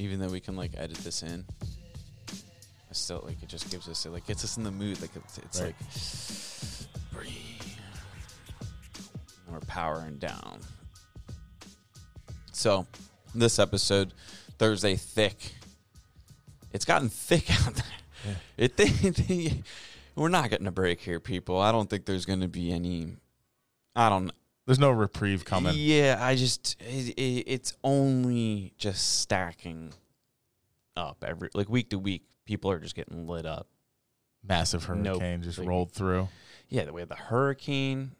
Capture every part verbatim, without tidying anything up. even though we can like edit this in, I still like it just gives us it like gets us in the mood. Like it's, it's right. like breathe. We're powering down. So this episode, Thursday thick. It's gotten thick out there. Yeah. It th- we're not getting a break here, people. I don't think there's going to be any. I don't. There's no reprieve coming. Yeah, I just it, it, it's only just stacking up every like week to week. People are just getting lit up. Massive hurricane no, just like, rolled through. Yeah, we had the hurricane.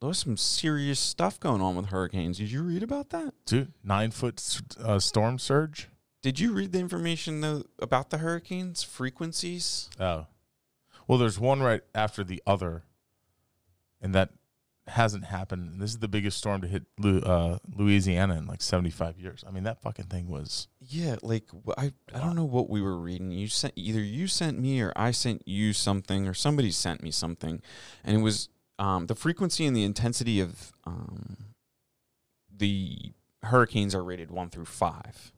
There was some serious stuff going on with hurricanes. Did you read about that? Dude, nine foot uh, storm surge. Did you read the information though about the hurricanes frequencies? Oh, well, there's one right after the other, and that hasn't happened. This is the biggest storm to hit uh, Louisiana in like seventy-five years. I mean, that fucking thing was yeah. Like I, I don't know what we were reading. You sent either you sent me or I sent you something or somebody sent me something, and it was um, the frequency and the intensity of um, the hurricanes are rated one through five.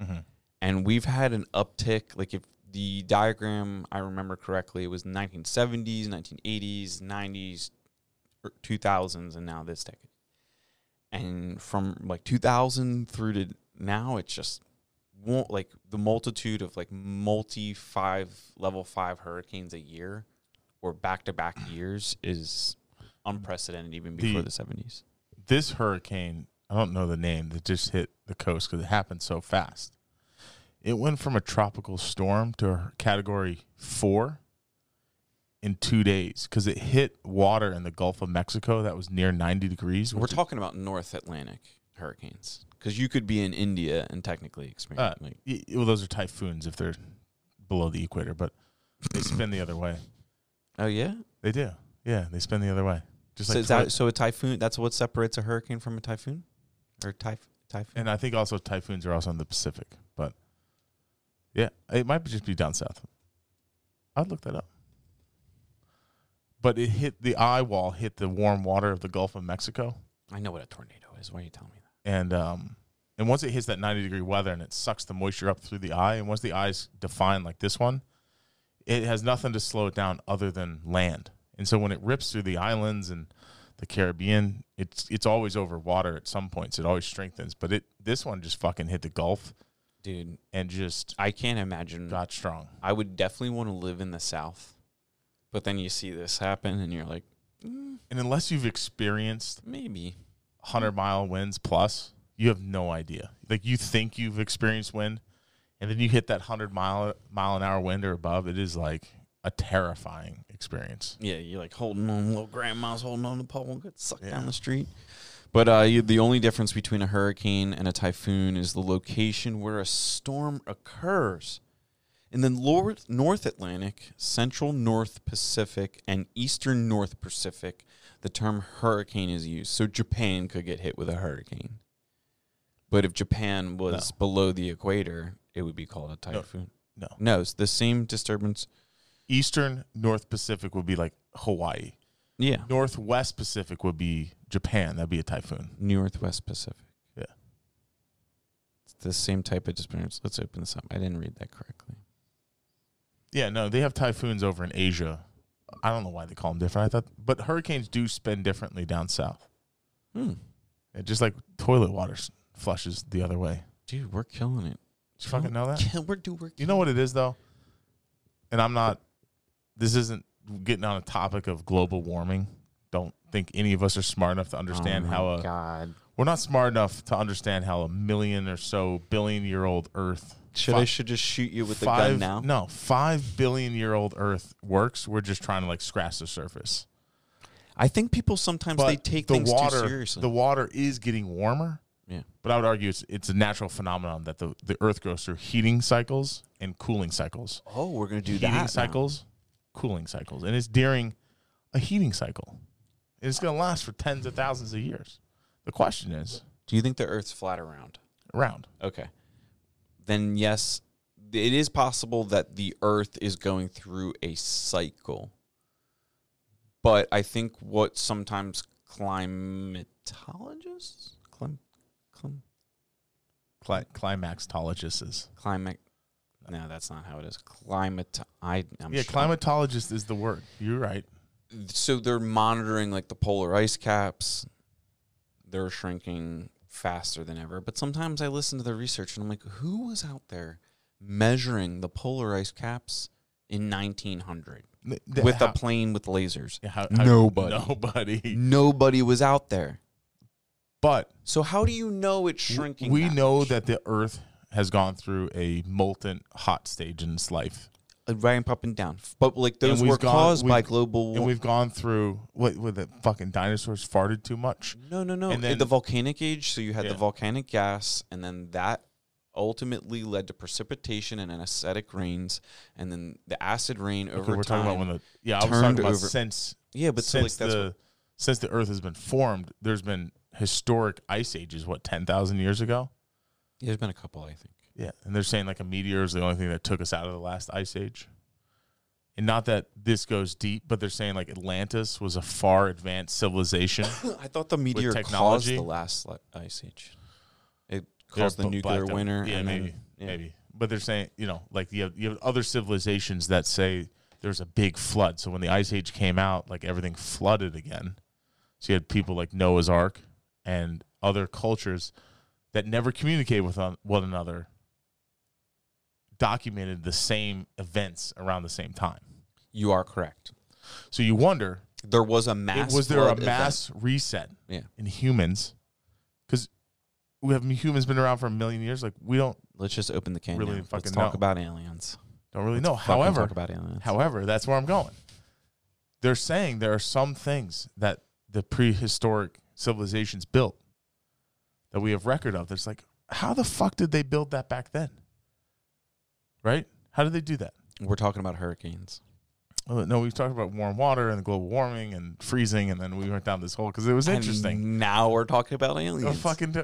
Mm-hmm. And we've had an uptick. Like if the diagram I remember correctly, it was nineteen seventies, nineteen eighties, nineties, two thousands, and now this decade. And from like two thousand through to now, it's just won't like the multitude of like multi five level five hurricanes a year or back to back years is unprecedented even before the, the seventies. This hurricane. I don't know the name that just hit the coast because it happened so fast. It went from a tropical storm to a category four in two days because it hit water in the Gulf of Mexico that was near ninety degrees. We're talking about North Atlantic hurricanes because you could be in India and technically experience. Uh, like, y- well, those are typhoons if they're below the equator, but they spin the other way. Oh, yeah? They do. Yeah, they spin the other way. Just so, like ty- that, so a typhoon, that's what separates a hurricane from a typhoon? Or typh- typhoon, and I think also typhoons are also in the Pacific, but yeah, it might just be down south. I'd look that up. But it hit the eye wall, hit the warm water of the Gulf of Mexico. I know what a tornado is. Why are you telling me that? And um, and once it hits that ninety degree weather, and it sucks the moisture up through the eye, and once the eye's defined like this one, it has nothing to slow it down other than land. And so when it rips through the islands and the Caribbean, it's it's always over water at some points. It always strengthens, but it this one just fucking hit the Gulf, dude, and just I can't imagine. Got strong. I would definitely want to live in the South, but then you see this happen, and you're like, mm, and unless you've experienced maybe one hundred mile winds plus, you have no idea. Like you think you've experienced wind, and then you hit that one hundred mile mile an hour wind or above. It is like a terrifying experience. Yeah, you're like holding on, little grandma's holding on the pole, get sucked yeah. down the street. But uh, you, the only difference between a hurricane and a typhoon is the location where a storm occurs. In the lower North Atlantic, Central North Pacific, and Eastern North Pacific, the term hurricane is used. So Japan could get hit with a hurricane. But if Japan was no. below the equator, it would be called a typhoon. No, no, no it's the same disturbance. Eastern North Pacific would be like Hawaii. Yeah. Northwest Pacific would be Japan. That'd be a typhoon. Northwest Pacific. Yeah. It's the same type of experience. Let's open this up. I didn't read that correctly. Yeah, no, they have typhoons over in Asia. I don't know why they call them different. I thought, but hurricanes do spin differently down south. Hmm. Yeah, just like toilet water flushes the other way. Dude, we're killing it. Did you fucking know that? Yeah, we're do we're. You know what it is though, and I'm not. This isn't getting on a topic of global warming. Don't think any of us are smart enough to understand oh how a God. We're not smart enough to understand how a million or so billion year old Earth. Should five, I should just shoot you with five, a gun now? No, five billion year old Earth works. We're just trying to like scratch the surface. I think people sometimes but they take the things water, too seriously. The water is getting warmer. Yeah, but I would argue it's it's a natural phenomenon that the the Earth goes through heating cycles and cooling cycles. Oh, we're gonna do heating that heating cycles. Now. Cooling cycles, and it's during a heating cycle. It's going to last for tens of thousands of years. The question is, do you think the Earth's flat or round? Round. Okay. Then yes, it is possible that the Earth is going through a cycle. But I think what sometimes climatologists, clim, clim, Cli climaxologists. Climax. No, that's not how it is. Climate. I. I'm yeah, sure. Climatologist is the word. You're right. So they're monitoring like the polar ice caps. They're shrinking faster than ever. But sometimes I listen to the research and I'm like, who was out there measuring the polar ice caps in nineteen hundred the, the, with how, a plane with lasers? Yeah, how, how, nobody. Nobody. Nobody was out there. But so how do you know it's shrinking? We that know much? that the Earth has gone through a molten hot stage in its life. Right, up and down. But like those were gone, caused by global warming. And we've gone through what, what the fucking dinosaurs farted too much. No, no, no. And then, the volcanic age, so you had yeah. the volcanic gas, and then that ultimately led to precipitation and acidic rains, and then the acid rain over okay, we're time. Talking about when the, yeah, I was talking about over, since yeah, but since so like that's the what, since the Earth has been formed, there's been historic ice ages. What, ten thousand years ago? Yeah, there's been a couple, I think. Yeah, and they're saying like a meteor is the only thing that took us out of the last ice age. And not that this goes deep, but they're saying like Atlantis was a far advanced civilization. I thought the meteor caused the last ice age. It caused yeah, the nuclear the, winter. Yeah, and maybe, then, yeah, maybe. But they're saying, you know, like you have, you have other civilizations that say there's a big flood. So when the ice age came out, like everything flooded again. So you had people like Noah's Ark and other cultures that never communicate with one another documented the same events around the same time. You are correct. So you wonder, there was a mass was there a mass event. reset yeah. in humans? Because we have humans been around for a million years. Like we don't. Let's just open the can. Really fucking Let's talk know. about aliens. Don't really Let's know. However, talk about aliens. However, that's where I'm going. They're saying there are some things that the prehistoric civilizations built that we have record of. That's like, how the fuck did they build that back then? Right? How did they do that? We're talking about hurricanes. Oh, no, we've talked about warm water and global warming and freezing, and then we went down this hole because it was and interesting. Now we're talking about aliens. We're fucking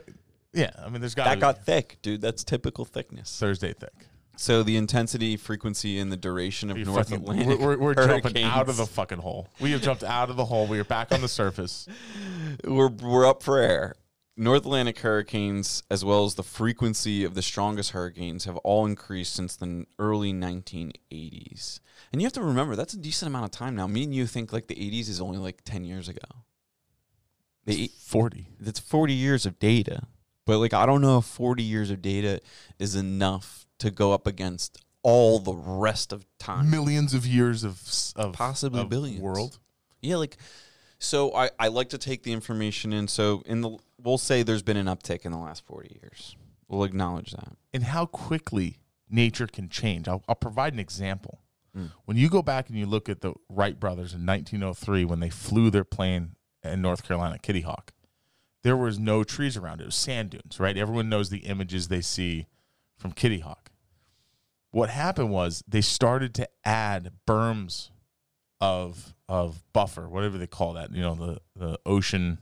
yeah, I mean, there's got that got thick, dude. That's typical thickness. Thursday thick. So the intensity, frequency, and the duration of North fucking, Atlantic We're, we're, we're jumping out of the fucking hole. We have jumped out of the hole. We are back on the surface. We're we're up for air. North Atlantic hurricanes, as well as the frequency of the strongest hurricanes, have all increased since the early nineteen eighties. And you have to remember, that's a decent amount of time now. Me and you think like the eighties is only like ten years ago. The forty. That's forty years of data. But like, I don't know if forty years of data is enough to go up against all the rest of time. Millions of years of, of possibly of billions. World. Yeah, like, so I, I like to take the information in. So in the... We'll say there's been an uptick in the last forty years. We'll acknowledge that. And how quickly nature can change. I'll, I'll provide an example. Mm. When you go back and you look at the Wright brothers in nineteen oh three when they flew their plane in North Carolina, Kitty Hawk, there was no trees around it. It was sand dunes, right? Everyone knows the images they see from Kitty Hawk. What happened was they started to add berms of, of buffer, whatever they call that, you know, the, the ocean...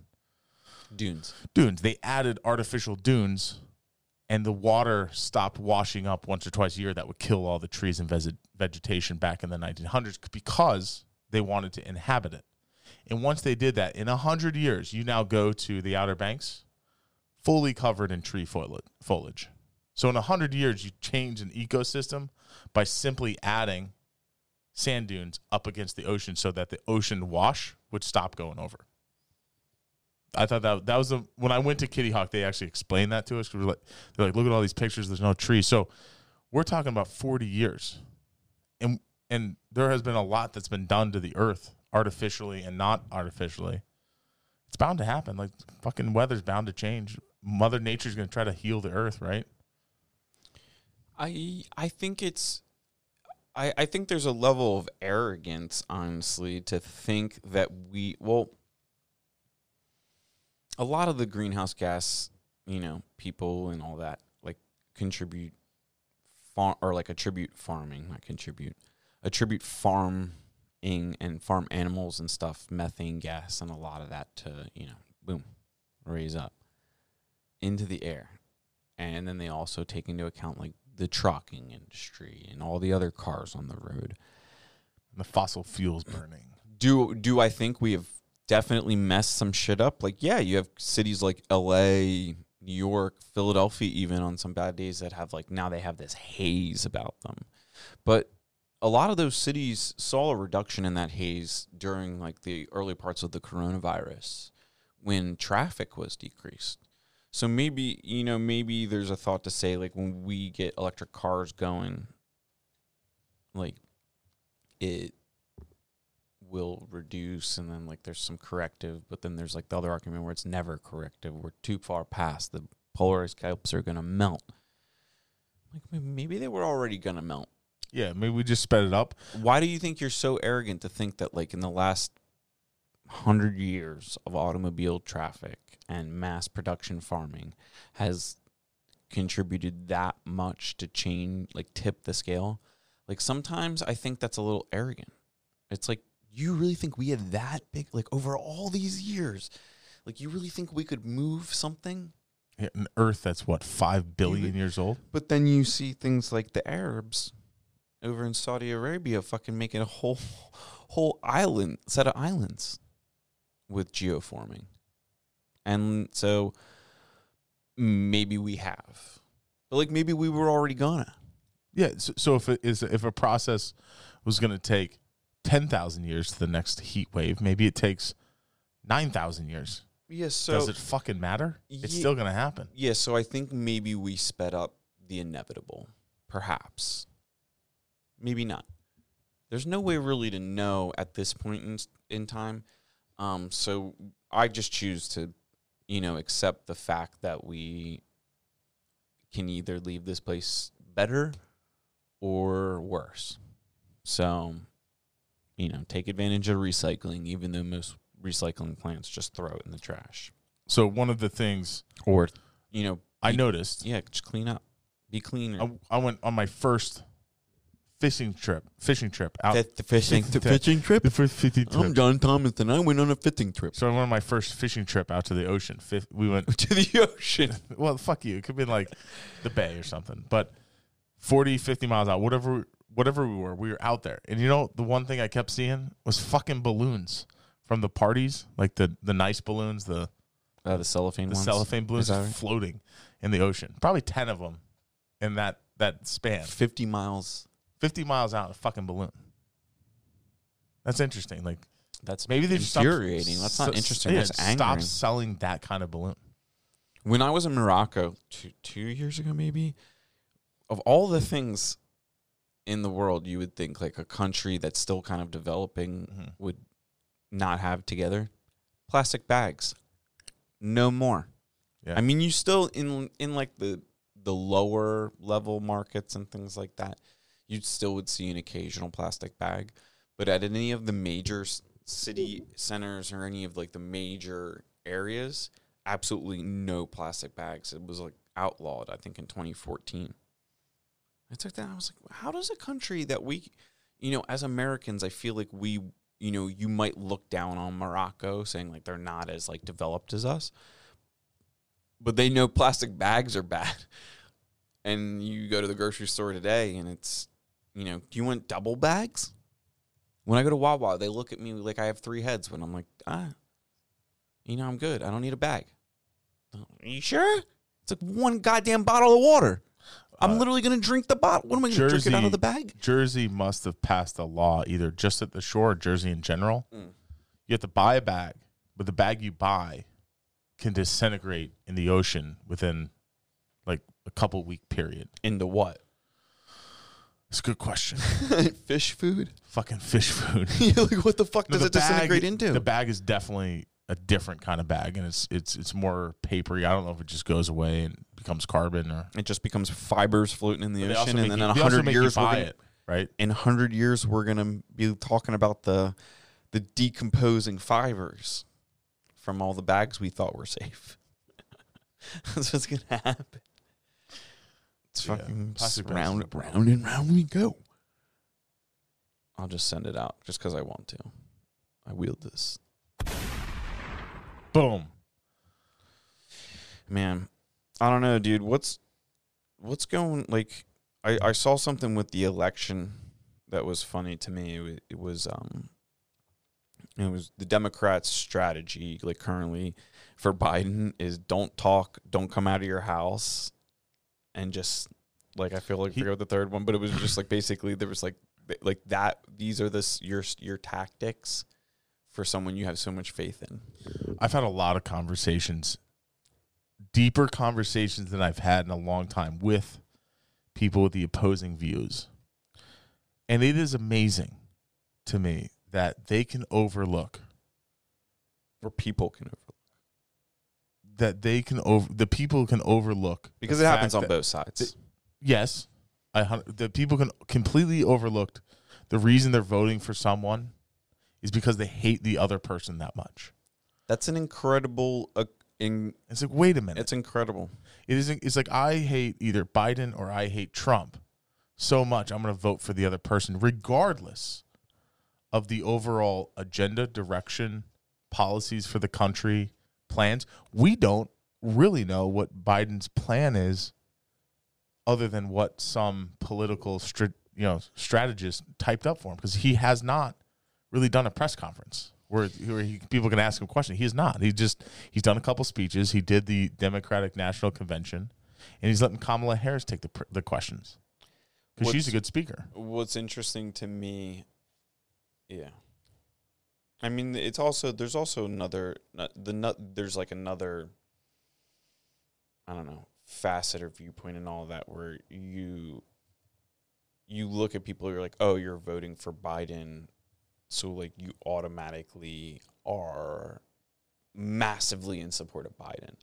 Dunes. Dunes. They added artificial dunes, and the water stopped washing up once or twice a year. That would kill all the trees and veg vegetation back in the nineteen hundreds because they wanted to inhabit it. And once they did that, in one hundred years, you now go to the Outer Banks, fully covered in tree foliage. So in one hundred years, you change an ecosystem by simply adding sand dunes up against the ocean so that the ocean wash would stop going over. I thought that that was a, when I went to Kitty Hawk, they actually explained that to us. Because we're like, they're like, look at all these pictures. There's no trees. So we're talking about forty years, and and there has been a lot that's been done to the earth artificially and not artificially. It's bound to happen. Like fucking weather's bound to change. Mother Nature's going to try to heal the earth, right? I I think it's. I I think there's a level of arrogance, honestly, to think that we well. A lot of the greenhouse gas, you know, people and all that, like, contribute far or like attribute farming, not contribute, attribute farming and farm animals and stuff, methane gas and a lot of that to, you know, boom, raise up into the air. And then they also take into account like the trucking industry and all the other cars on the road. The fossil fuels burning. Do, do I think we have definitely messed some shit up? Like, yeah, you have cities like L A New York, Philadelphia, even on some bad days that have like, now they have this haze about them. But a lot of those cities saw a reduction in that haze during like the early parts of the coronavirus when traffic was decreased. So maybe, you know, maybe there's a thought to say like when we get electric cars going, like it will reduce, and then like there's some corrective, but then there's like the other argument where it's never corrective. We're too far past. The polarized caps are going to melt. Like maybe they were already going to melt. Yeah, maybe we just sped it up. Why do you think you're so arrogant to think that like in the last hundred years of automobile traffic and mass production farming has contributed that much to change, like tip the scale? Like sometimes I think that's a little arrogant. It's like, you really think we had that big, like over all these years, like you really think we could move something? Yeah, an Earth that's what, five billion years old? But then you see things like the Arabs over in Saudi Arabia fucking making a whole whole island, set of islands with geoforming. And so maybe we have. But like maybe we were already gonna. Yeah, so, so if it is if a process was going to take ten thousand years to the next heat wave, maybe it takes nine thousand years. Yes, so does it fucking matter? Yeah, it's still going to happen. Yeah, so I think maybe we sped up the inevitable, perhaps. Maybe not. There's no way really to know at this point in, in time. Um, so I just choose to, you know, accept the fact that we can either leave this place better or worse. So, you know, take advantage of recycling, even though most recycling plants just throw it in the trash. So one of the things, or, you know, I be, noticed. Yeah, just clean up. Be cleaner. I, I went on my first Fishing trip, fishing trip out. The, the fishing, the fishing trip. The first fishing trip. I'm John Thomas, and I went on a fishing trip. So I went on my first fishing trip out to the ocean. Fifth, we went to the ocean. Well, fuck you. It could be like the bay or something. But forty, fifty miles out, whatever, whatever we were, we were out there. And you know, the one thing I kept seeing was fucking balloons from the parties, like the the nice balloons, the uh, the cellophane, the ones. cellophane balloons right? floating in the ocean. Probably ten of them in that that span. Fifty miles. Fifty miles out in a fucking balloon. That's interesting. Like, that's maybe they've infuriating. Stopped, that's not so, interesting. Yeah, that's stop selling that kind of balloon. When I was in Morocco two two years ago, maybe, of all the things in the world, you would think like a country that's still kind of developing mm-hmm. would not have together. Plastic bags, no more. Yeah. I mean, you still in in like the the lower level markets and things like that. You still would see an occasional plastic bag, but at any of the major city centers or any of like the major areas, absolutely no plastic bags. It was like outlawed, I think, in twenty fourteen. I took that and I was like, how does a country that we, you know, as Americans, I feel like we, you know, you might look down on Morocco saying like they're not as like developed as us, but they know plastic bags are bad. And you go to the grocery store today and it's, you know, do you want double bags? When I go to Wawa, they look at me like I have three heads when I'm like, ah, you know, I'm good. I don't need a bag. Are you sure? It's like one goddamn bottle of water. I'm uh, literally going to drink the bottle. What am I going to drink it out of the bag? Jersey must have passed a law either just at the shore or Jersey in general. Mm. You have to buy a bag, but the bag you buy can disintegrate in the ocean within like a couple week period. Into what? It's a good question. Fish food? Fucking fish food. You're like, what the fuck no, does the it bag, disintegrate into? The bag is definitely a different kind of bag, and it's it's it's more papery. I don't know if it just goes away and becomes carbon, or it just becomes fibers floating in the but ocean. And then you, in one hundred years buy gonna, it, right? In one hundred years we're going to be talking about the the decomposing fibers from all the bags we thought were safe. That's what's going to happen. It's yeah, fucking round, round and round we go. I'll just send it out just because I want to. I wield this. Boom. Man, I don't know, dude. What's what's going, like, I, I saw something with the election that was funny to me. It was, um, it was the Democrats' strategy, like currently for Biden, is don't talk, don't come out of your house, and just like I feel like he, I forgot the third one, but it was just like basically there was like like that. These are this your your tactics for someone you have so much faith in. I've had a lot of conversations, deeper conversations than I've had in a long time with people with the opposing views. And it is amazing to me that they can overlook, or people can overlook, that they can over the people can overlook because it happens on both sides. Th- yes, I, the people can completely overlook the reason they're voting for someone is because they hate the other person that much. That's an incredible. Uh, in, it's like wait a minute. It's incredible. It isn't. It's like I hate either Biden or I hate Trump so much, I'm going to vote for the other person, regardless of the overall agenda, direction, policies for the country, plans. We don't really know what Biden's plan is, other than what some political, stri- you know, strategist typed up for him, because he has not really done a press conference where, where he, people can ask him a question. He has not. He just he's done a couple speeches. He did the Democratic National Convention, and he's letting Kamala Harris take the the questions. Because she's a good speaker. What's interesting to me, yeah. I mean, it's also, there's also another, the there's like another, I don't know, facet or viewpoint and all that where you, you look at people, you're like, oh, you're voting for Biden, so like you automatically are massively in support of Biden.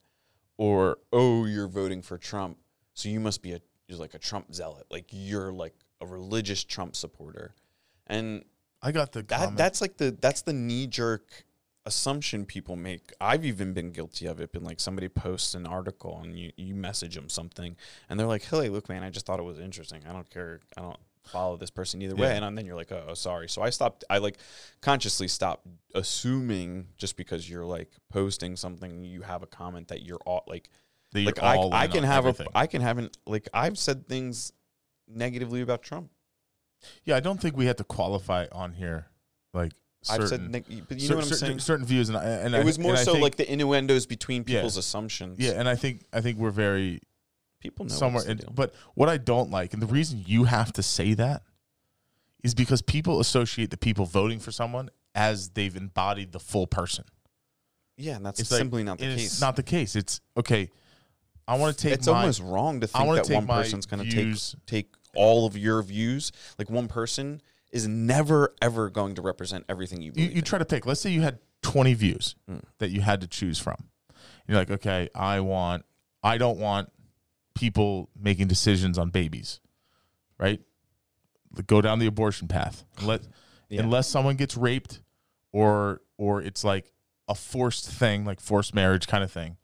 Or, oh, you're voting for Trump, so you must be a, you're like a Trump zealot. Like you're like a religious Trump supporter. And I got the that, that's like the that's the knee jerk assumption people make. I've even been guilty of it. Been like somebody posts an article and you, you message them something and they're like, "Hey, look, man, I just thought it was interesting. I don't care. I don't follow this person either way." Yeah. And then you're like, "Oh, oh, sorry." So I stopped. I like consciously stopped assuming just because you're like posting something, you have a comment that you're all like. Like I, I can have everything. a, I can have an, like I've said things negatively about Trump. Yeah, I don't think we have to qualify on here. Like certain, I've said, neg- but you cer- know what I'm certain, saying. Certain views, and I, and it I, was more so think, like the innuendos between people's yeah, assumptions. Yeah, and I think I think we're very people know somewhere. In, but what I don't like, and the reason you have to say that, is because people associate the people voting for someone as they've embodied the full person. Yeah, and that's it's simply like, not the case. It's not the case. It's okay. I want to take. It's my, almost wrong to think that one person's going to take take all of your views. Like one person is never ever going to represent everything you. Believe you you in. Try to pick. Let's say you had twenty views mm. that you had to choose from. And you're like, okay, I want. I don't want people making decisions on babies, right? Go down the abortion path. Let yeah. unless someone gets raped, or or it's like a forced thing, like forced marriage kind of thing.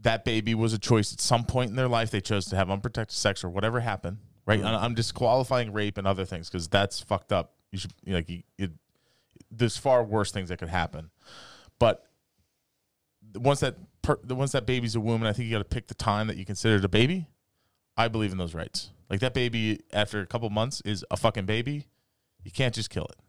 That baby was a choice at some point in their life. They chose to have unprotected sex or whatever happened, right? Mm-hmm. I'm disqualifying rape and other things because that's fucked up. You should like you, it, there's far worse things that could happen. But once that per, once that baby's a woman, I think you got to pick the time that you consider it a baby. I believe in those rights. Like that baby, after a couple months, is a fucking baby. You can't just kill it.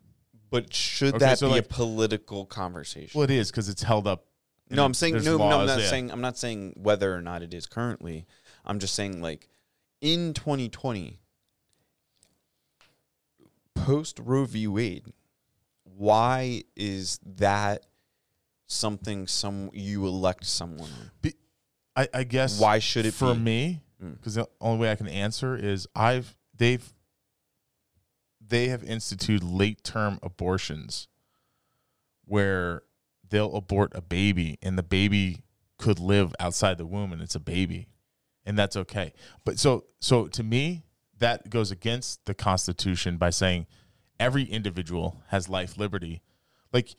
But should okay, that so be like, a political conversation? Well, it is because it's held up. No, I'm saying no, no. I'm not yeah. saying I'm not saying whether or not it is currently. I'm just saying like in twenty twenty, post Roe v. Wade, why is that something some you elect someone? Be, I, I guess why should it for be? me? Because mm. the only way I can answer is I've they've they have instituted late term abortions where they'll abort a baby, and the baby could live outside the womb, and it's a baby, and that's okay. But so, so to me, that goes against the Constitution by saying every individual has life, liberty. Like,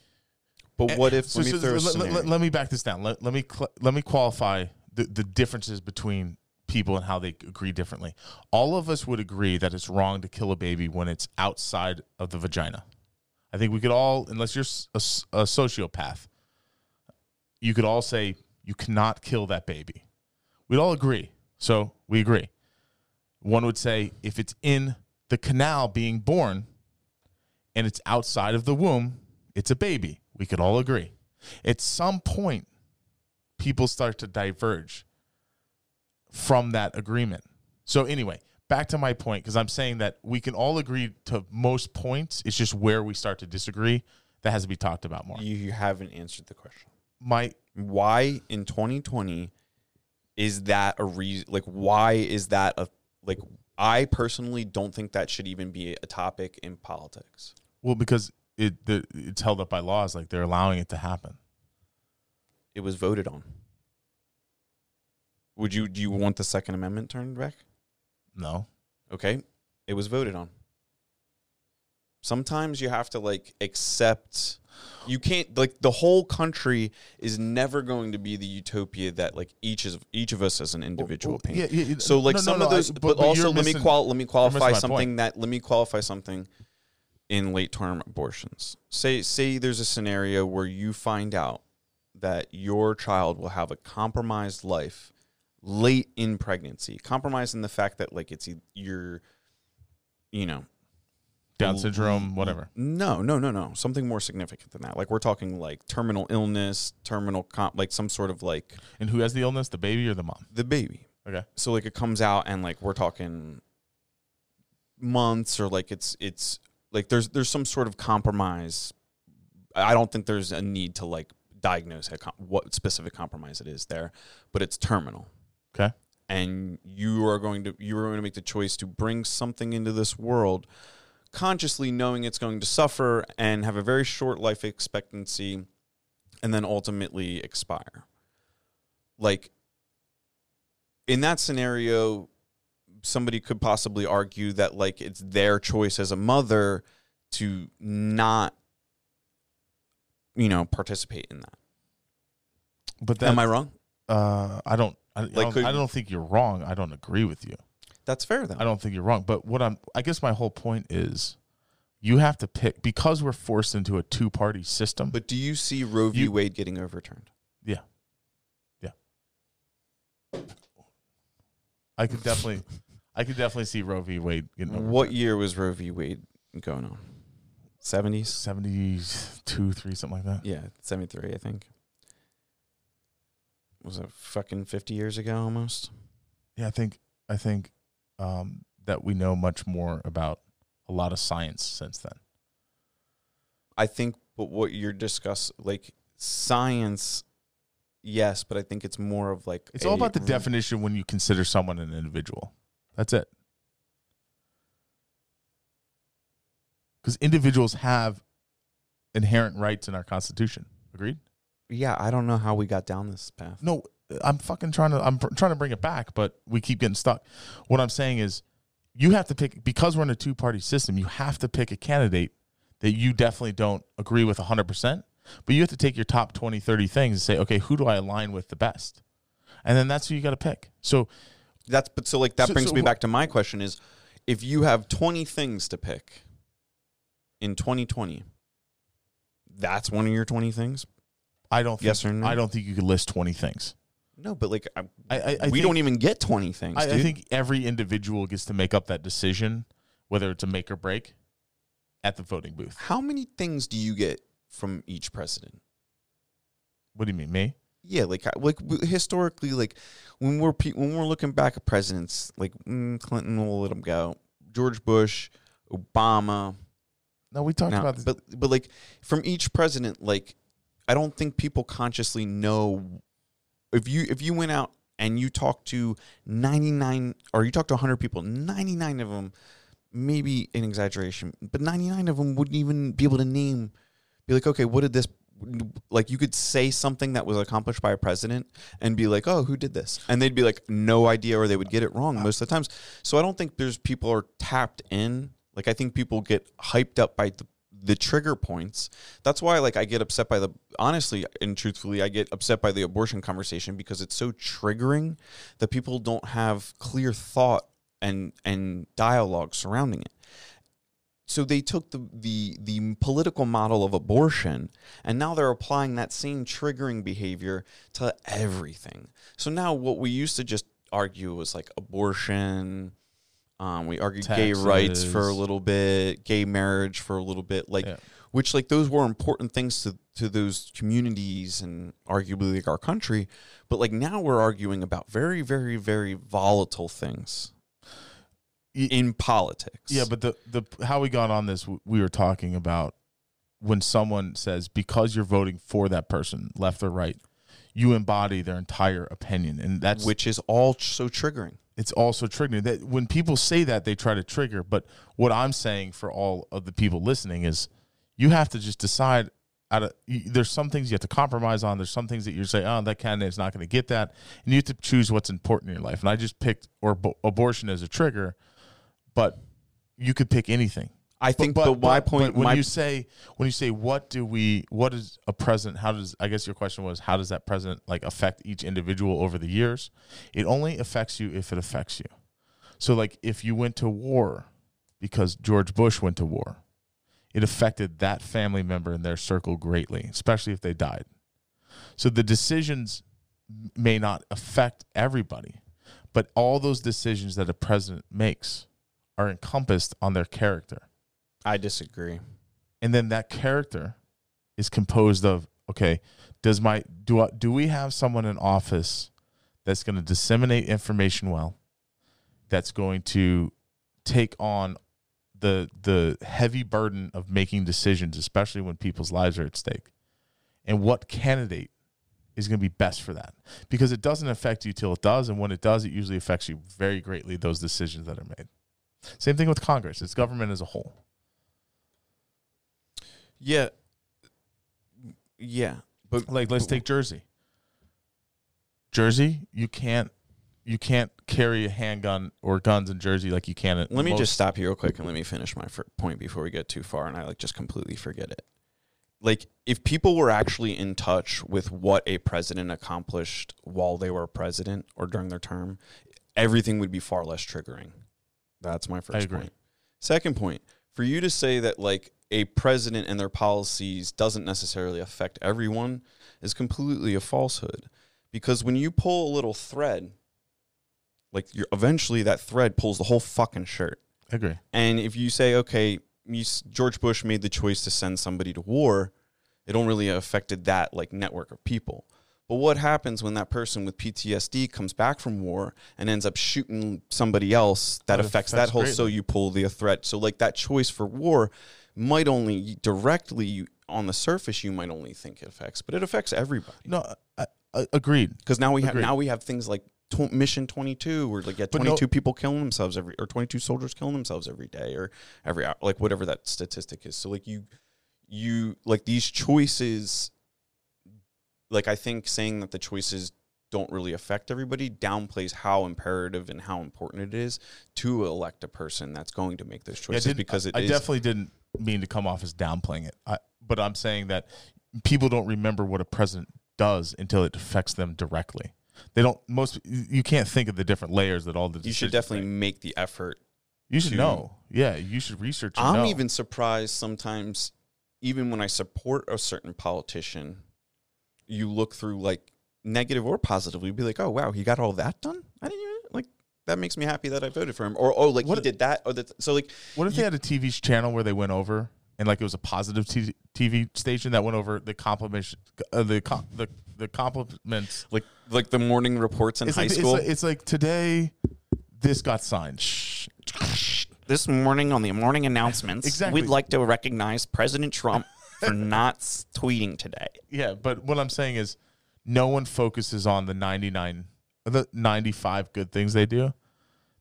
but what if? So, let, me so, so, let, let, let me back this down. Let, let me cl- let me qualify the, the differences between people and how they agree differently. All of us would agree that it's wrong to kill a baby when it's outside of the vagina. I think we could all, unless you're a, a sociopath, you could all say you cannot kill that baby. We'd all agree. So we agree. One would say if it's in the canal being born and it's outside of the womb, It's a baby. We could all agree. At some point, people start to diverge from that agreement. So anyway, back to my point, because I'm saying that we can all agree to most points. It's just where we start to disagree that has to be talked about more. You haven't answered the question. My why in twenty twenty is that a reason? Like, why is that a like? I personally don't think that should even be a topic in politics. Well, because it the, it's held up by laws, like they're allowing it to happen. It was voted on. Would you do you want the Second Amendment turned back? No. Okay. It was voted on. Sometimes you have to like accept you can't like the whole country is never going to be the utopia that like each is each of us as an individual well, well, paint. Yeah, yeah, so like no, some no, of those I, but, but, but also missing, let me qual let me qualify something point. that let me qualify something in late term abortions. Say say there's a scenario where you find out that your child will have a compromised life late in pregnancy, compromised in the fact that like it's your, you know, Down syndrome, whatever. No, no, no, no. Something more significant than that. Like we're talking like terminal illness, terminal comp, like some sort of like. And who has the illness? The baby or the mom? The baby. Okay. So like it comes out and like we're talking months or like it's it's like there's there's some sort of compromise. I don't think there's a need to like diagnose how com- what specific compromise it is there, but it's terminal. Okay. And you are going to you are going to make the choice to bring something into this world, consciously knowing it's going to suffer and have a very short life expectancy, and then ultimately expire. Like in that scenario, somebody could possibly argue that like it's their choice as a mother to not, you know, participate in that. But that, am I wrong? Uh, I don't. I, like, I, don't could, I don't think you're wrong. I don't agree with you. That's fair, then. I don't think you're wrong. But what I'm, I guess my whole point is you have to pick because we're forced into a two-party system. But do you see Roe v. You, Wade getting overturned? Yeah. Yeah. I could definitely, I could definitely see Roe v. Wade getting overturned. What year was Roe v. Wade going on? seventies? seventy-two, three, something like that. Yeah, seventy-three, I think. Was it fucking fifty years ago almost? Yeah, I think, I think. Um, that we know much more about a lot of science since then. I think, but what you're discussing, like science, yes, but I think it's more of like it's a, all about the definition when you consider someone an individual. That's it. Because individuals have inherent rights in our Constitution. Agreed? Yeah, I don't know how we got down this path. No. I'm fucking trying to I'm trying to bring it back, but we keep getting stuck. What I'm saying is you have to pick, because we're in a two-party system, you have to pick a candidate that you definitely don't agree with one hundred percent, but you have to take your top twenty, thirty things and say, okay, who do I align with the best? And then that's who you got to pick. So that's but so like that so, brings so, me back to my question is if you have twenty things to pick in twenty twenty, that's one of your twenty things? I don't think, yes or no? I don't think you could list twenty things. No, but like I, I, I we think, don't even get twenty things. I, dude. I think every individual gets to make up that decision, whether it's a make or break, at the voting booth. How many things do you get from each president? What do you mean, me? Yeah, like like historically, like when we're pe- when we're looking back at presidents, like mm, Clinton, we'll let him go. George Bush, Obama. No, we talked now, about this, but but like from each president, like I don't think people consciously know. If you if you went out and you talked to ninety-nine or you talked to one hundred people, ninety-nine of them, maybe an exaggeration, but ninety-nine of them wouldn't even be able to name, be like, okay, what did this, like you could say something that was accomplished by a president and be like, oh, who did this? And they'd be like, no idea, or they would get it wrong most of the times. So I don't think there's people are tapped in. Like I think people get hyped up by the the trigger points. That's why like I get upset by the honestly and truthfully I get upset by the abortion conversation, because it's so triggering that people don't have clear thought and and dialogue surrounding it. So they took the the the political model of abortion and now they're applying that same triggering behavior to everything. So now what we used to just argue was like abortion, Um, we argued taxes, gay rights for a little bit, gay marriage for a little bit. Like yeah. which like those were important things to, to those communities and arguably like our country. But like now we're arguing about very, very, very volatile things in politics. Yeah, but the, the how we got on this, we were talking about when someone says, because you're voting for that person, left or right, you embody their entire opinion. And that's which is all so triggering. It's also triggering. That when people say that, they try to trigger. But what I'm saying for all of the people listening is you have to just decide. Out of, there's some things you have to compromise on. There's some things that you say, oh, that candidate's not going to get that. And you have to choose what's important in your life. And I just picked or abortion as a trigger, but you could pick anything. I think but, but, but my point but when my, you say when you say what do we what is a president how does I guess your question was how does that president like affect each individual over the years? It only affects you if it affects you. So like if you went to war because George Bush went to war, it affected that family member in their circle greatly, especially if they died. So the decisions may not affect everybody, but all those decisions that a president makes are encompassed on their character. I disagree. And then that character is composed of, okay, does my do I, do we have someone in office that's going to disseminate information well, that's going to take on the the heavy burden of making decisions, especially when people's lives are at stake? And what candidate is going to be best for that? Because it doesn't affect you till it does, and when it does, it usually affects you very greatly, those decisions that are made. Same thing with Congress. It's government as a whole. Yeah, yeah, but like let's take Jersey. Jersey, you can't, you can't carry a handgun or guns in Jersey like you can. At let me most. just stop you real quick and let me finish my point before we get too far, and I like just completely forget it. Like, if people were actually in touch with what a president accomplished while they were president or during their term, everything would be far less triggering. That's my first I agree. point. Second point, for you to say that like a president and their policies doesn't necessarily affect everyone is completely a falsehood, because when you pull a little thread, like you're eventually that thread pulls the whole fucking shirt. I agree. And if you say, okay, you, George Bush made the choice to send somebody to war, it don't really affected that like network of people. But what happens when that person with P T S D comes back from war and ends up shooting somebody else that, that affects, affects that whole, greatly. So you pull the threat. So like that choice for war might only directly on the surface, you might only think it affects, but it affects everybody. No, I, I, agreed. Because now we agreed. have now we have things like tw- Mission twenty-two, where like yeah, twenty-two no, people killing themselves every, or twenty-two soldiers killing themselves every day, or every hour, like whatever that statistic is. So like you, you like these choices. Like I think saying that the choices don't really affect everybody downplays how imperative and how important it is to elect a person that's going to make those choices. Yeah, I because it I is definitely didn't mean to come off as downplaying it, I, but I'm saying that people don't remember what a president does until it affects them directly. They don't. Most you can't think of the different layers that all the. You should definitely make. make the effort. You should to, know. Yeah, you should research. I'm know. even surprised sometimes, even when I support a certain politician. You look through like negative or positively, you'd be like, oh wow, he got all that done. I didn't even like that makes me happy that I voted for him. Or oh, like what he if, did that. Or that. So like, what if you, they had a T V channel where they went over and like it was a positive t- TV station that went over the compliment, uh, the com- the the compliments, like like the morning reports in high like, school. It's like, it's like today, this got signed. Shh. This morning on the morning announcements, exactly. We'd like to recognize President Trump. For not tweeting today. Yeah, but what I'm saying is no one focuses on the ninety-nine, the ninety-five good things they do.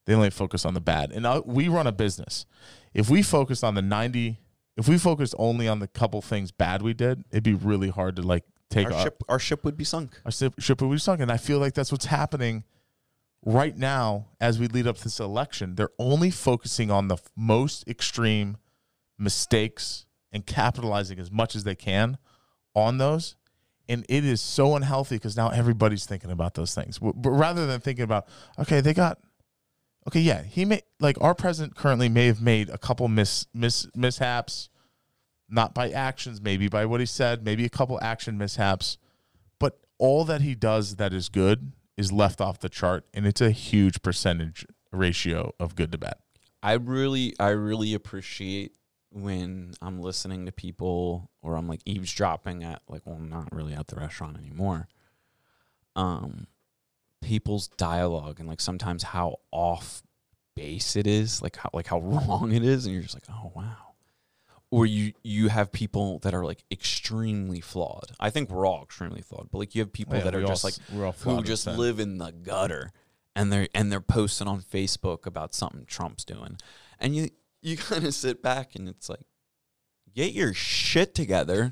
They only focus on the bad. And I, we run a business. If we focused on the ninety, if we focused only on the couple things bad we did, it'd be really hard to like take our ship, our ship would be sunk. Our ship, ship would be sunk. And I feel like that's what's happening right now as we lead up to this election. They're only focusing on the most extreme mistakes and capitalizing as much as they can on those. And it is so unhealthy because now everybody's thinking about those things. But rather than thinking about, okay, they got, okay, yeah, he may, like our president currently may have made a couple mis, mis mishaps, not by actions, maybe by what he said, maybe a couple action mishaps. But all that he does that is good is left off the chart, and it's a huge percentage ratio of good to bad. I really, I really appreciate when I'm listening to people or I'm like eavesdropping at, like, well, I'm not really at the restaurant anymore, um, people's dialogue and like sometimes how off base it is, like how, like how wrong it is. And you're just like, oh, wow. Or you, you have people that are like extremely flawed. I think we're all extremely flawed, but like you have people yeah, that are all, just like, who just live in the gutter and they're, and they're posting on Facebook about something Trump's doing. And you, You kind of sit back and it's like, get your shit together.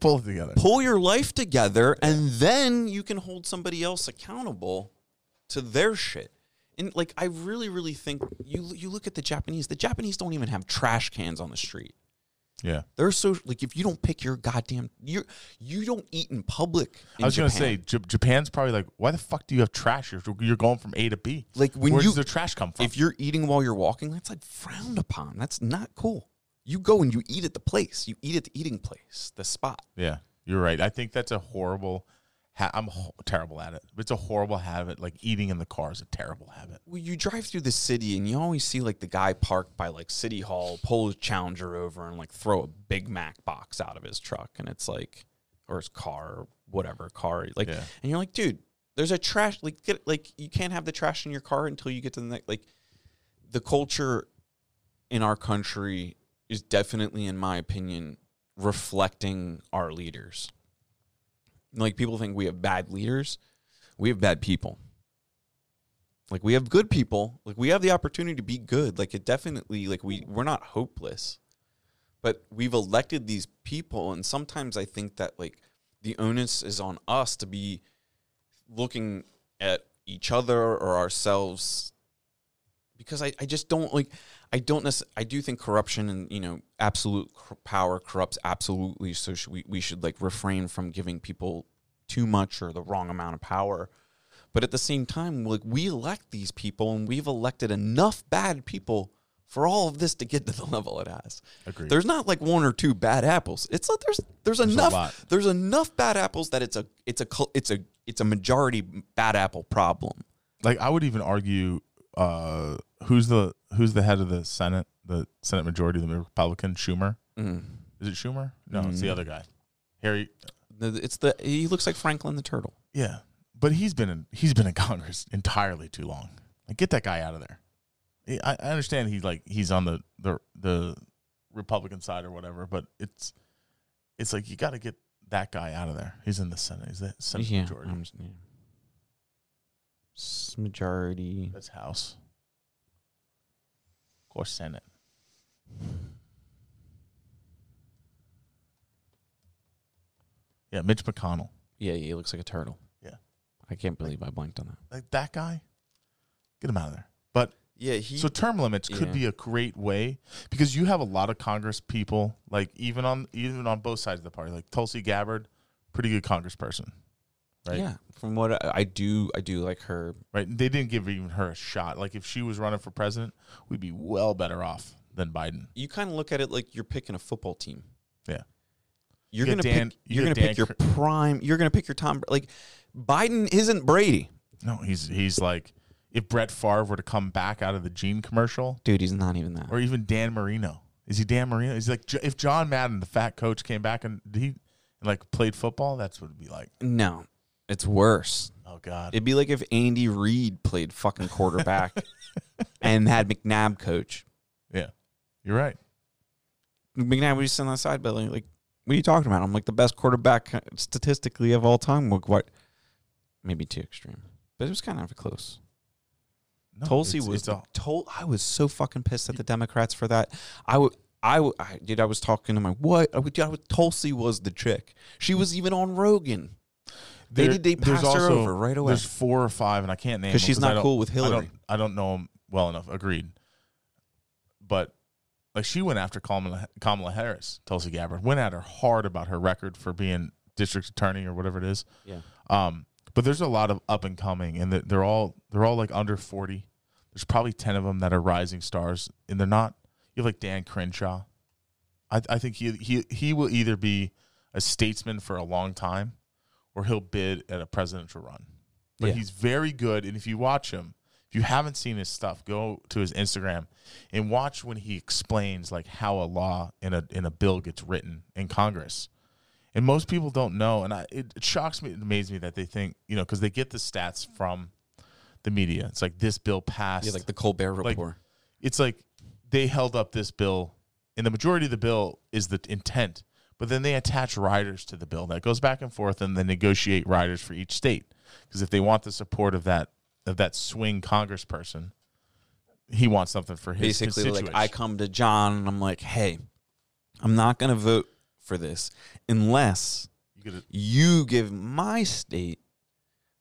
Pull it together. Pull your life together, yeah. And then you can hold somebody else accountable to their shit. And, like, I really, really think you you look at the Japanese. The Japanese don't even have trash cans on the street. Yeah. They're so, like, if you don't pick your goddamn, you you don't eat in public in I was going to say, J- Japan's probably like, why the fuck do you have trash? You're, you're going from A to B. Like, when Where you, does the trash come from? If you're eating while you're walking, that's, like, frowned upon. That's not cool. You go and you eat at the place. You eat at the eating place, the spot. Yeah, you're right. I think that's a horrible, ha- I'm ho- terrible at it. It's a horrible habit. Like, eating in the car is a terrible habit. Well, you drive through the city and you always see, like, the guy parked by, like, City Hall, pull his Challenger over and, like, throw a Big Mac box out of his truck. And it's like, or his car or whatever car. Like, yeah. And you're like, dude, there's a trash, like, get, like, you can't have the trash in your car until you get to the next, like, the culture in our country is definitely, in my opinion, reflecting our leaders. Like, people think we have bad leaders. We have bad people. Like, we have good people. Like, we have the opportunity to be good. Like, it definitely, like, we, we're not hopeless. But we've elected these people, and sometimes I think that, like, the onus is on us to be looking at each other or ourselves, because I, I just don't, like, I don't necessarily, I do think corruption and, you know, absolute power corrupts absolutely. So should we, we should like refrain from giving people too much or the wrong amount of power. But at the same time, like, we elect these people, and we've elected enough bad people for all of this to get to the level it has. Agreed. There's not like one or two bad apples. It's like there's there's, there's enough there's enough bad apples that it's a it's a it's a it's a majority bad apple problem. Like, I would even argue, uh, who's the who's the head of the Senate, the Senate majority, the Republican, Schumer? Mm. Is it Schumer? No, mm. It's the other guy, Harry. It's the he looks like Franklin the Turtle. Yeah, but he's been in he's been in Congress entirely too long. Like, get that guy out of there. I, I understand he's like he's on the, the the Republican side or whatever, but it's it's like you got to get that guy out of there. He's in the Senate. He's the Senate yeah, majority. I'm, yeah. Majority. That's House. Of course, Senate. Yeah, Mitch McConnell. Yeah, he looks like a turtle. Yeah, I can't believe like, I blanked on that. Like, that guy, get him out of there. But yeah, he, so term limits could yeah. be a great way, because you have a lot of Congress people, like even on even on both sides of the party, like Tulsi Gabbard, pretty good Congressperson. Right? Yeah, from what I, I do, I do like her. Right, they didn't give even her a shot. Like, if she was running for president, we'd be well better off than Biden. You kind of look at it like you're picking a football team. Yeah, you're you gonna Dan, pick. You're you gonna Dan pick Cr- your prime. You're gonna pick your Tom. Like, Biden isn't Brady. No, he's he's like if Brett Favre were to come back out of the Gene commercial, dude, he's not even that. Or even Dan Marino. Is he Dan Marino? He's like if John Madden, the fat coach, came back and he like played football. That's what it'd be like. No. It's worse. Oh, God. It'd be like if Andy Reid played fucking quarterback and had McNabb coach. Yeah. You're right. McNabb would just sit on the side, but like, what are you talking about? I'm like the best quarterback statistically of all time. What? Maybe too extreme. But it was kind of close. No, Tulsi it's, was it's all- told. I was so fucking pissed at the Democrats for that. I would. I, w- I Dude, I was talking to my, what? I would, I would, Tulsi was the chick. She was even on Rogan. There, they did. They passed also, her over right away. There's four or five, and I can't name them because she's not cool with Hillary. I don't, I don't know them well enough. Agreed. But like she went after Kamala, Kamala Harris, Tulsi Gabbard, went at her hard about her record for being district attorney or whatever it is. Yeah. Um. But there's a lot of up and coming, and they're all they're all like under forty. There's probably ten of them that are rising stars, and they're not. You have like Dan Crenshaw. I I think he he he will either be a statesman for a long time, or he'll bid at a presidential run. But yeah. He's very good, and if you watch him, If you haven't seen his stuff, go to his Instagram and watch when he explains like how a law in a in a bill gets written in Congress. And most people don't know, and I, it, it shocks me, it amazes me that they think, you know, because they get the stats from the media. It's like this bill passed. Yeah, like the Colbert Report. Like, it's like they held up this bill, and the majority of the bill is the intent. But then they attach riders to the bill that goes back and forth, and they negotiate riders for each state. Because if they want the support of that of that swing congressperson, he wants something for his constituents. Basically, like I come to John, and I'm like, hey, I'm not going to vote for this unless you, get a, you give my state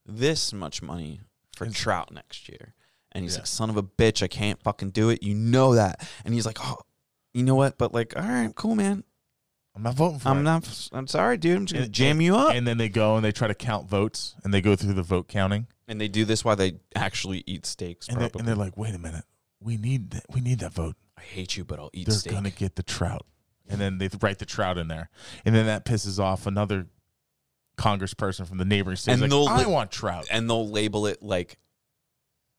this much money for trout next year. And he's yeah. like, son of a bitch, I can't fucking do it. You know that. And he's like, oh, you know what? But like, all right, cool, man. I'm not voting for I'm it. Not, I'm sorry, dude. I'm just going to jam you up. And then they go and they try to count votes, and they go through the vote counting. And they do this while they actually eat steaks. And, probably. They, and they're like, wait a minute. We need that. We need that vote. I hate you, but I'll eat they're steak. They're going to get the trout. And then they write the trout in there. And then that pisses off another congressperson from the neighboring state. And like, I want trout. And they'll label it like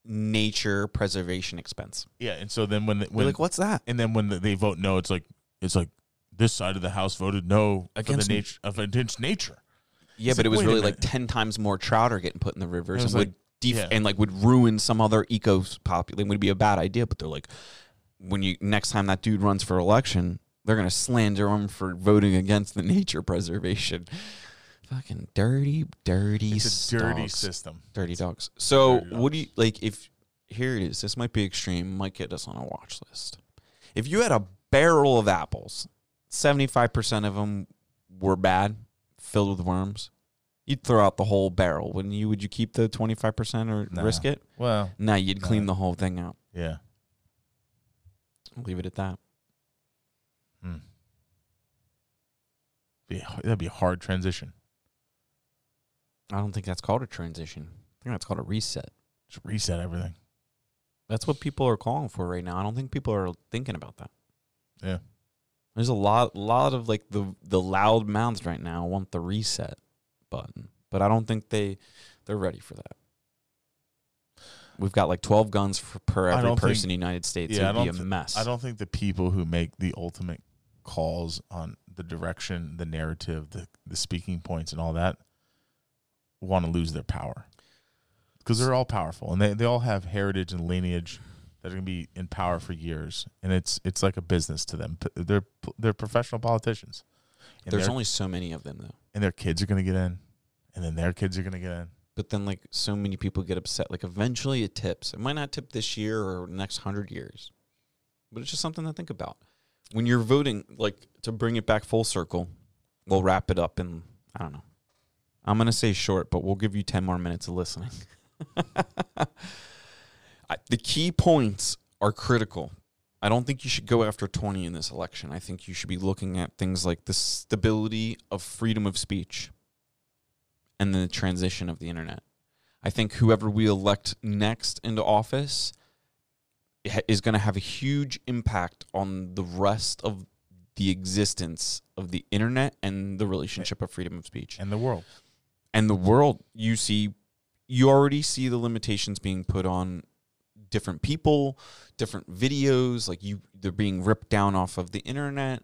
nature preservation expense. Yeah. And so then when, the, when like, what's that? And then when the, they vote no, it's like, it's like, this side of the house voted no against for the nature of against nature. Yeah, it's but like, it was really like ten times more trout are getting put in the rivers and, and like, would def yeah. and like would ruin some other eco-population. It would be a bad idea, but they're like, when you next time that dude runs for election, they're gonna slander him for voting against the nature preservation. Fucking dirty, dirty, it's a dirty system, dirty dogs. So dirty dogs. What do you like? If here it is, this might be extreme, might get us on a watch list. If you had a barrel of apples. seventy-five percent of them were bad, filled with worms. You'd throw out the whole barrel, wouldn't you? Would you keep the twenty-five percent or nah. risk it? Well, no, nah, you'd nah. clean the whole thing out. Yeah. I'll leave it at that. Mm. Yeah, that'd be a hard transition. I don't think that's called a transition. I think that's called a reset. Just reset everything. That's what people are calling for right now. I don't think people are thinking about that. Yeah. There's a lot lot of like the the loud mouths right now want the reset button. But I don't think they they're ready for that. We've got like twelve guns for, per every person in the United States. Yeah, it'd be a mess. I don't think the people who make the ultimate calls on the direction, the narrative, the the speaking points and all that want to lose their power. Because they're all powerful and they, they all have heritage and lineage. That are going to be in power for years, and it's it's like a business to them. They're they're professional politicians. And There's only so many of them, though. And their kids are going to get in, and then their kids are going to get in. But then, like, so many people get upset. Like, eventually it tips. It might not tip this year or next hundred years, but it's just something to think about. When you're voting, like, to bring it back full circle, we'll wrap it up in, I don't know. I'm going to say short, but we'll give you ten more minutes of listening. The key points are critical. I don't think you should go after twenty in this election. I think you should be looking at things like the stability of freedom of speech and the transition of the internet. I think whoever we elect next into office is going to have a huge impact on the rest of the existence of the internet and the relationship of freedom of speech. And the world. And the world, you see, you already see the limitations being put on different people, different videos, like you, they're being ripped down off of the internet.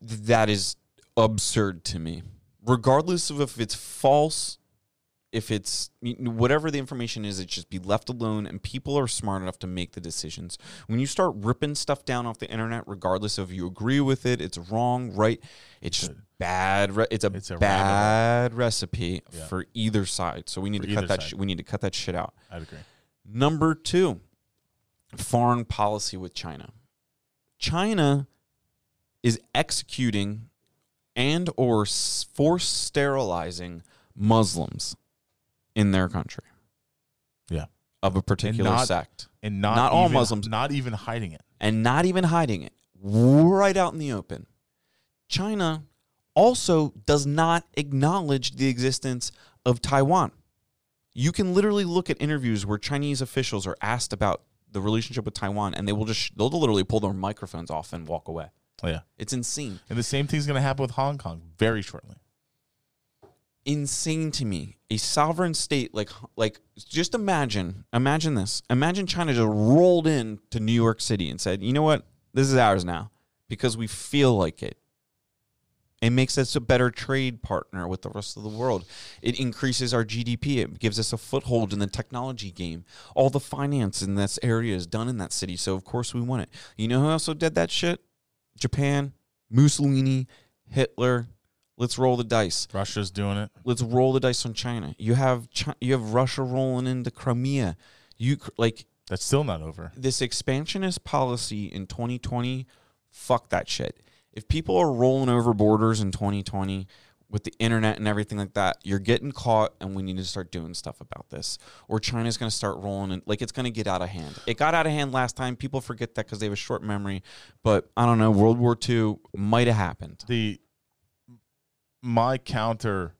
That is absurd to me. Regardless of if it's false, if it's whatever the information is, it should be left alone and people are smart enough to make the decisions. When you start ripping stuff down off the internet, regardless of if you agree with it, it's wrong, right? It's just bad. Re it's a, it's a bad recipe yeah. for either side. So we need for to cut that. Sh we need to cut that shit out. I'd agree. Number two, foreign policy with China. China is executing and or forced sterilizing Muslims in their country. Yeah. Of a particular and not, sect. And not, not all even, Muslims. Not even hiding it. And not even hiding it. Right out in the open. China also does not acknowledge the existence of Taiwan. You can literally look at interviews where Chinese officials are asked about the relationship with Taiwan, and they will just they'll literally pull their microphones off and walk away. Oh, yeah, it's insane. And the same thing's going to happen with Hong Kong very shortly. insane to me. A sovereign state, like, like just imagine, imagine this. Imagine China just rolled in to New York City and said, you know what? This is ours now because we feel like it. It makes us a better trade partner with the rest of the world. It increases our G D P. It gives us a foothold in the technology game. All the finance in this area is done in that city, so of course we want it. You know who also did that shit? Japan, Mussolini, Hitler. Let's roll the dice. Russia's doing it. Let's roll the dice on China. You have China, you have Russia rolling into Crimea. You like that's still not over. This expansionist policy in twenty twenty, fuck that shit. If people are rolling over borders in twenty twenty with the internet and everything like that, you're getting caught, and we need to start doing stuff about this. Or China's going to start rolling, and like it's going to get out of hand. It got out of hand last time. People forget that because they have a short memory. But I don't know. World War Two might have happened. The my counter,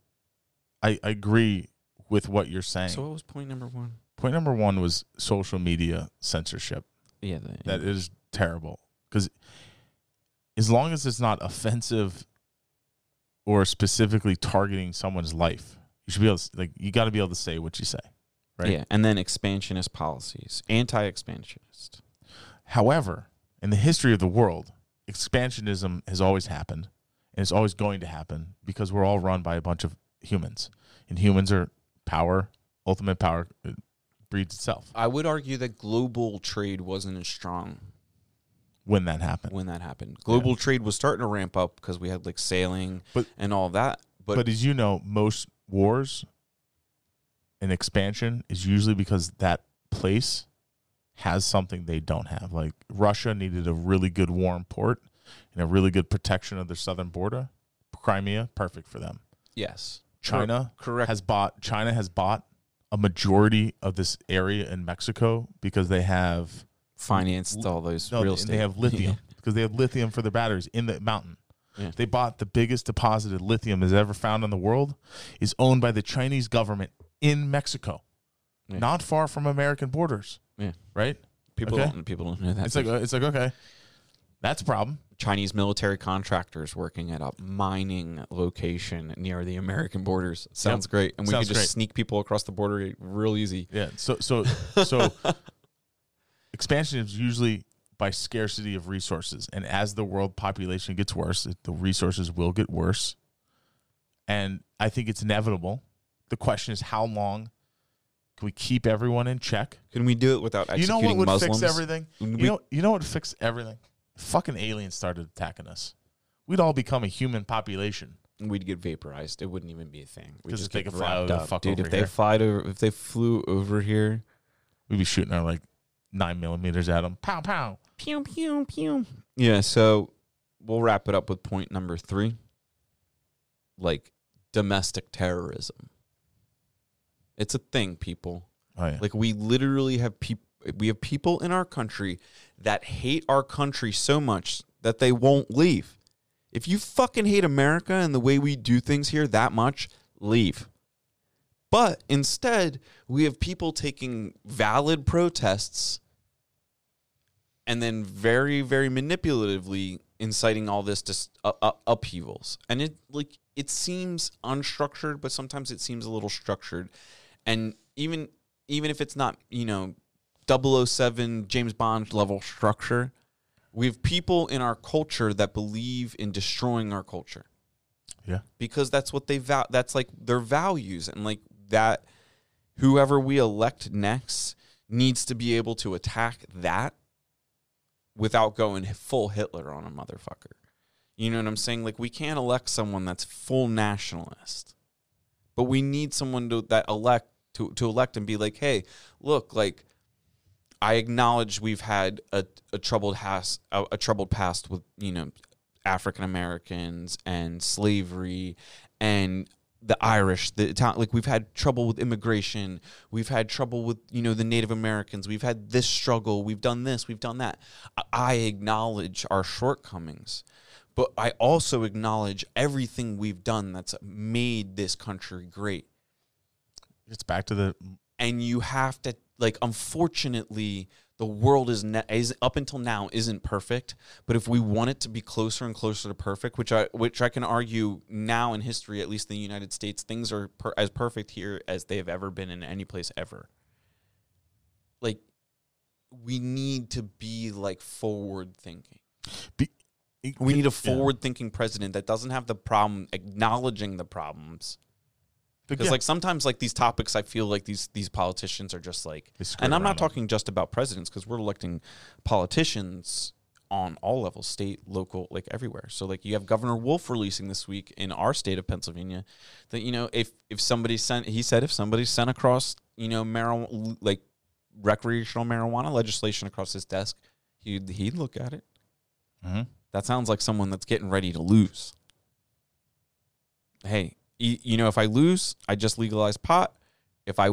I, I agree with what you're saying. So what was point number one? Point number one was social media censorship. Yeah, the, yeah. That is terrible because. As long as it's not offensive or specifically targeting someone's life, you should be able to, like, you got to be able to say what you say, right? Yeah, and then expansionist policies, anti-expansionist. However, in the history of the world, expansionism has always happened, and it's always going to happen because we're all run by a bunch of humans, and humans are power, ultimate power breeds itself. I would argue that global trade wasn't as strong. When that happened. When that happened. Global yeah. trade was starting to ramp up because we had like sailing but, and all that. But, but as you know, most wars and expansion is usually because that place has something they don't have. Like Russia needed a really good warm port and a really good protection of their southern border. Crimea, perfect for them. Yes. China Correct. has bought China has bought a majority of this area in Mexico because they have financed all those no, real estate. They have lithium because they have lithium for their batteries in the mountain. Yeah. They bought the biggest deposit of lithium is ever found in the world is owned by the Chinese government in Mexico, yeah. not far from American borders. Yeah, right. People okay? don't people don't know that. It's like it's like okay, that's a problem. Chinese military contractors working at a mining location near the American borders sounds yep. great, and we sounds could just great. sneak people across the border real easy. Yeah. So so so. Expansion is usually by scarcity of resources. And as the world population gets worse, the resources will get worse. And I think it's inevitable. The question is how long can we keep everyone in check? Can we do it without executing Muslims? You know what would Muslims? fix everything? You know, you know what would fix everything? Fucking aliens started attacking us. We'd all become a human population. We'd get vaporized. It wouldn't even be a thing. We'd just get wrapped up. Dude, if they, fly to, if they flew over here, we'd be shooting our, like, nine millimeters at them. Pow, pow. Pew, pew, pew. Yeah, so we'll wrap it up with point number three. Like, domestic terrorism. It's a thing, people. Oh, yeah. Like, we literally have, pe- we have people in our country that hate our country so much that they won't leave. If you fucking hate America and the way we do things here that much, leave. But instead, we have people taking valid protests and then very, very manipulatively inciting all this to uh, uh, upheavals. And it like it seems unstructured, but sometimes it seems a little structured. And even even if it's not, you know, double oh seven James Bond level structure, we have people in our culture that believe in destroying our culture. Yeah, because that's what they va- that's like their values and like. That whoever we elect next needs to be able to attack that without going full Hitler on a motherfucker. You know what I'm saying? Like, we can't elect someone that's full nationalist, but we need someone to that elect to, to elect and be like, hey, look, like, I acknowledge we've had a, a troubled has a, a troubled past with, you know, African Americans and slavery and the Irish, the Italian, like we've had trouble with immigration. We've had trouble with, you know, the Native Americans. We've had this struggle. We've done this. We've done that. I acknowledge our shortcomings, but I also acknowledge everything we've done that's made this country great. It's back to the... And you have to, like, unfortunately, The world is, ne is up until now isn't perfect, but if we want it to be closer and closer to perfect, which I which I can argue now in history, at least in the United States, things are per as perfect here as they've ever been in any place ever. Like, we need to be like forward thinking. Be we need a forward thinking yeah. president that doesn't have the problem acknowledging the problems. Because yeah. like sometimes like these topics, I feel like these these politicians are just like, and I'm not talking them. just about presidents, because we're electing politicians on all levels, state, local, like everywhere. So like you have Governor Wolf releasing this week in our state of Pennsylvania that, you know, if if somebody sent, he said if somebody sent across, you know, marijuana, like recreational marijuana legislation across his desk, he'd he'd look at it. Mm-hmm. That sounds like someone that's getting ready to lose. Hey. You know, if I lose, I just legalize pot. If I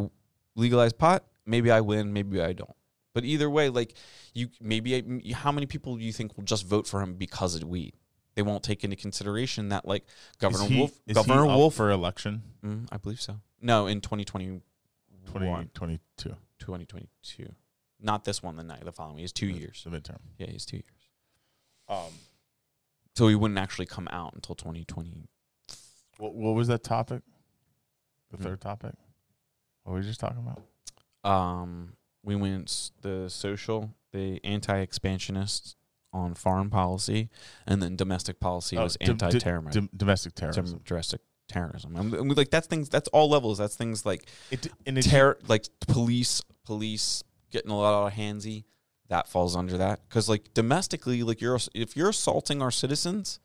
legalize pot, maybe I win, maybe I don't. But either way, like, you maybe I, how many people do you think will just vote for him because of weed? They won't take into consideration that, like, Governor is he, Wolf, is Governor he up Wolf for election. Mm, I believe so. No, in twenty twenty-one, twenty twenty-two, twenty twenty-two. Not this one. The night the following. He's two the, years. The midterm. Yeah, he's two years. Um, so he wouldn't actually come out until twenty twenty. What, what was that topic? The mm-hmm. third topic? What were we just talking about? Um, we went the social, the anti-expansionists on foreign policy, and then domestic policy oh, was anti-terrorism. Domestic terrorism. Domestic terrorism. I mean, like that's things. That's all levels. That's things like it, it, terror, like police, police getting a lot out of handsy. That falls under that because, like, domestically, like you're if you're assaulting our citizens.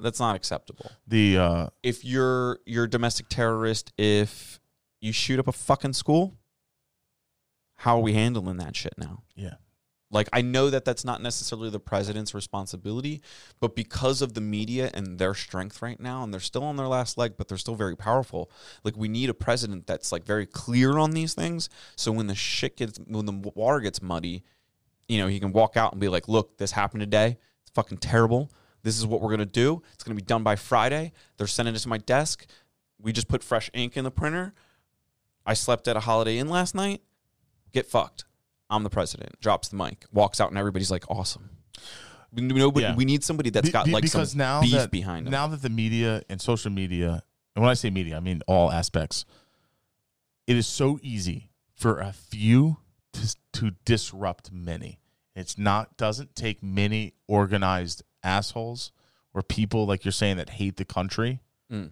That's not acceptable. The uh, if you're you're a domestic terrorist, if you shoot up a fucking school, how are we handling that shit now? Yeah, like I know that that's not necessarily the president's responsibility, but because of the media and their strength right now, and they're still on their last leg, but they're still very powerful. Like we need a president that's like very clear on these things, so when the shit gets when the water gets muddy, you know he can walk out and be like, "Look, this happened today. It's fucking terrible. This is what we're going to do. It's going to be done by Friday. They're sending it to my desk. We just put fresh ink in the printer. I slept at a Holiday Inn last night. Get fucked. I'm the president." Drops the mic. Walks out and everybody's like, awesome. We, nobody, yeah. we need somebody that's got be, like some now beef that, behind them. Now that the media and social media, and when I say media, I mean all aspects, it is so easy for a few to, to disrupt many. It's not doesn't take many organized assholes or people like you're saying that hate the country mm.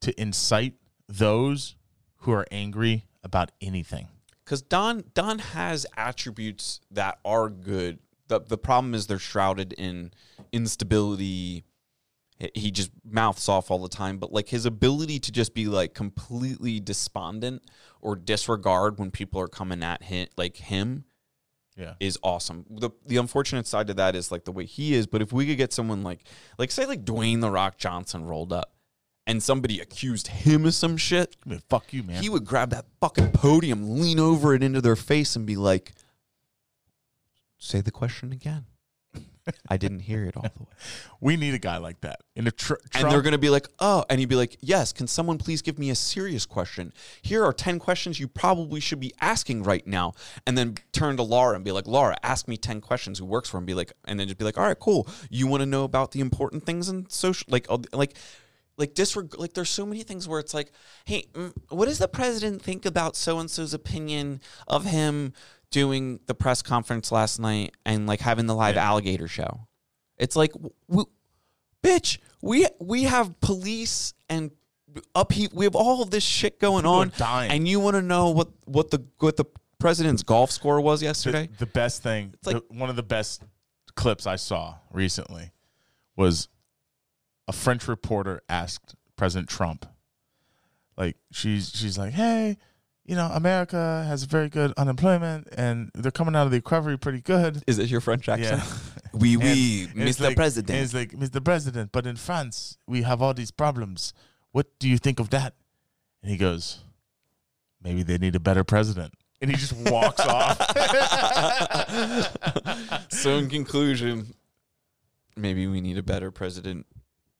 to incite those who are angry about anything. Because Don Don has attributes that are good. The the problem is they're shrouded in instability. He just mouths off all the time, but like his ability to just be like completely despondent or disregard when people are coming at him like him. Yeah. Is awesome. The the unfortunate side to that is like the way he is, but if we could get someone like like say like Dwayne The Rock Johnson rolled up and somebody accused him of some shit, I mean, fuck you, man. He would grab that fucking podium, lean over it into their face and be like, "Say the question again. I didn't hear it all the way." We need a guy like that. And, a tr Trump and they're going to be like, "Oh," and he'd be like, "Yes, can someone please give me a serious question? Here are ten questions you probably should be asking right now." And then turn to Laura and be like, "Laura, ask me ten questions," who works for him, be like, and then just be like, "All right, cool. You want to know about the important things in social, like, like, like disreg like there's so many things where it's like, hey, what does the president think about so-and-so's opinion of him doing the press conference last night and like having the live yeah. alligator show?" It's like, we, bitch, we we have police and upheat. We have all of this shit going People on, dying. And you want to know what what the what the president's golf score was yesterday? The, the best thing, it's like the, one of the best clips I saw recently was a French reporter asked President Trump, like she's she's like, "Hey, you know, America has very good unemployment, and they're coming out of the recovery pretty good." Is this your French accent? Yeah. "Oui, oui, Mister Like, President." It's like, "Mister President, but in France, we have all these problems. What do you think of that?" And he goes, "Maybe they need a better president." And he just walks off. So in conclusion, maybe we need a better president.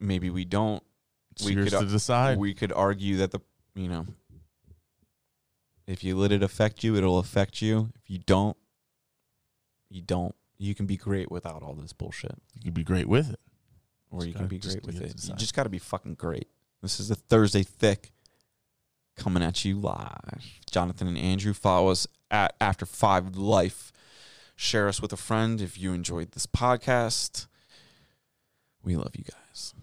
Maybe we don't. It's we could, to decide. We could argue that the, you know, if you let it affect you, it'll affect you. If you don't, You don't. You can be great without all this bullshit. You can be great with it. Or you can be great with it. You just got to be fucking great. This is the Thursday Thick coming at you live. Jonathan and Andrew, follow us at After Five Life. Share us with a friend if you enjoyed this podcast. We love you guys.